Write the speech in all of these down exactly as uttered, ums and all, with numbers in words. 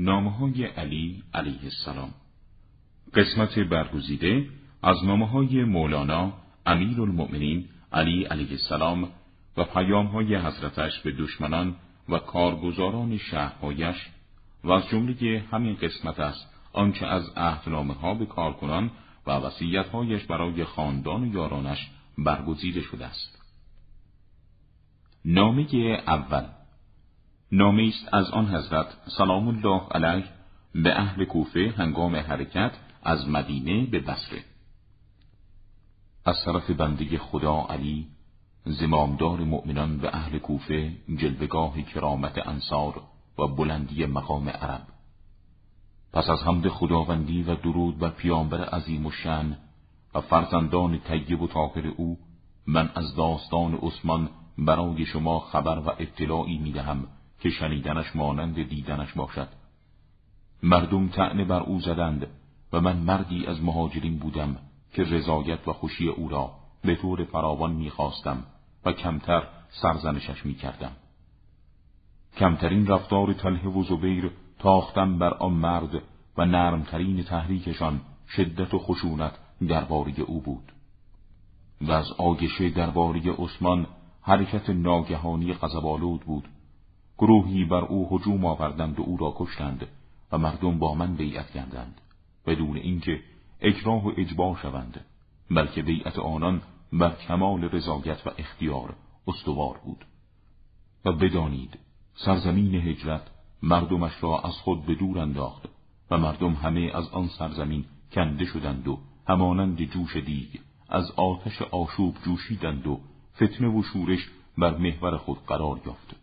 نامه‌های علی علیه السلام. قسمت برگزیده از نامه‌های مولانا امیرالمؤمنین علی علیه السلام و پیام‌های حضرتش به دشمنان و کارگزاران شهرهایش و از جمله همین قسمت است آنچه از عهدنامه‌ها به کارکنان و وصیت‌هایش برای خاندان و یارانش برگزیده شده است. نامه اول نامه است از آن حضرت سلام الله علیه به اهل کوفه هنگام حرکت از مدینه به بصره. از طرف بنده خدا علی زمامدار مؤمنان و اهل کوفه، جلوگاه کرامت انصار و بلندی مقام عرب، پس از حمد خداوندی و درود بر پیامبر عظیم الشأن و فرزندان طیب و طاهر او، من از داستان عثمان برای شما خبر و اطلاعی میدهم که شنیدنش مانند دیدنش باشد. مردم طعنه بر او زدند و من مردی از مهاجرین بودم که رضایت و خوشی او را به طور فراوان میخواستم و کمتر سرزنشش میکردم. کمترین رفتار طلحه و زبیر تاختم بر آن مرد و نرمترین تحریکشان شدت و خشونت درباره او بود. و از آگشه درباره عثمان حرکت ناگهانی غضب‌آلود بود. گروهی بر او هجوم آوردند و او را کشتند و مردم با من بیعت کردند بدون اینکه اکراه و اجبار شوند، بلکه بیعت آنان بر کمال رضایت و اختیار استوار بود. و بدانید سرزمین هجرت مردمش را از خود به دور انداخت و مردم همه از آن سرزمین کنده شدند و همانند جوش دیگ از آتش آشوب جوشیدند و فتنه و شورش بر محور خود قرار یافت.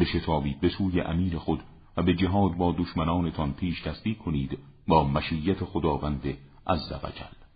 بشتابید به سوی امیر خود و به جهاد با دشمنانتان پیش دستی کنید با مشیت خداوند عزوجل.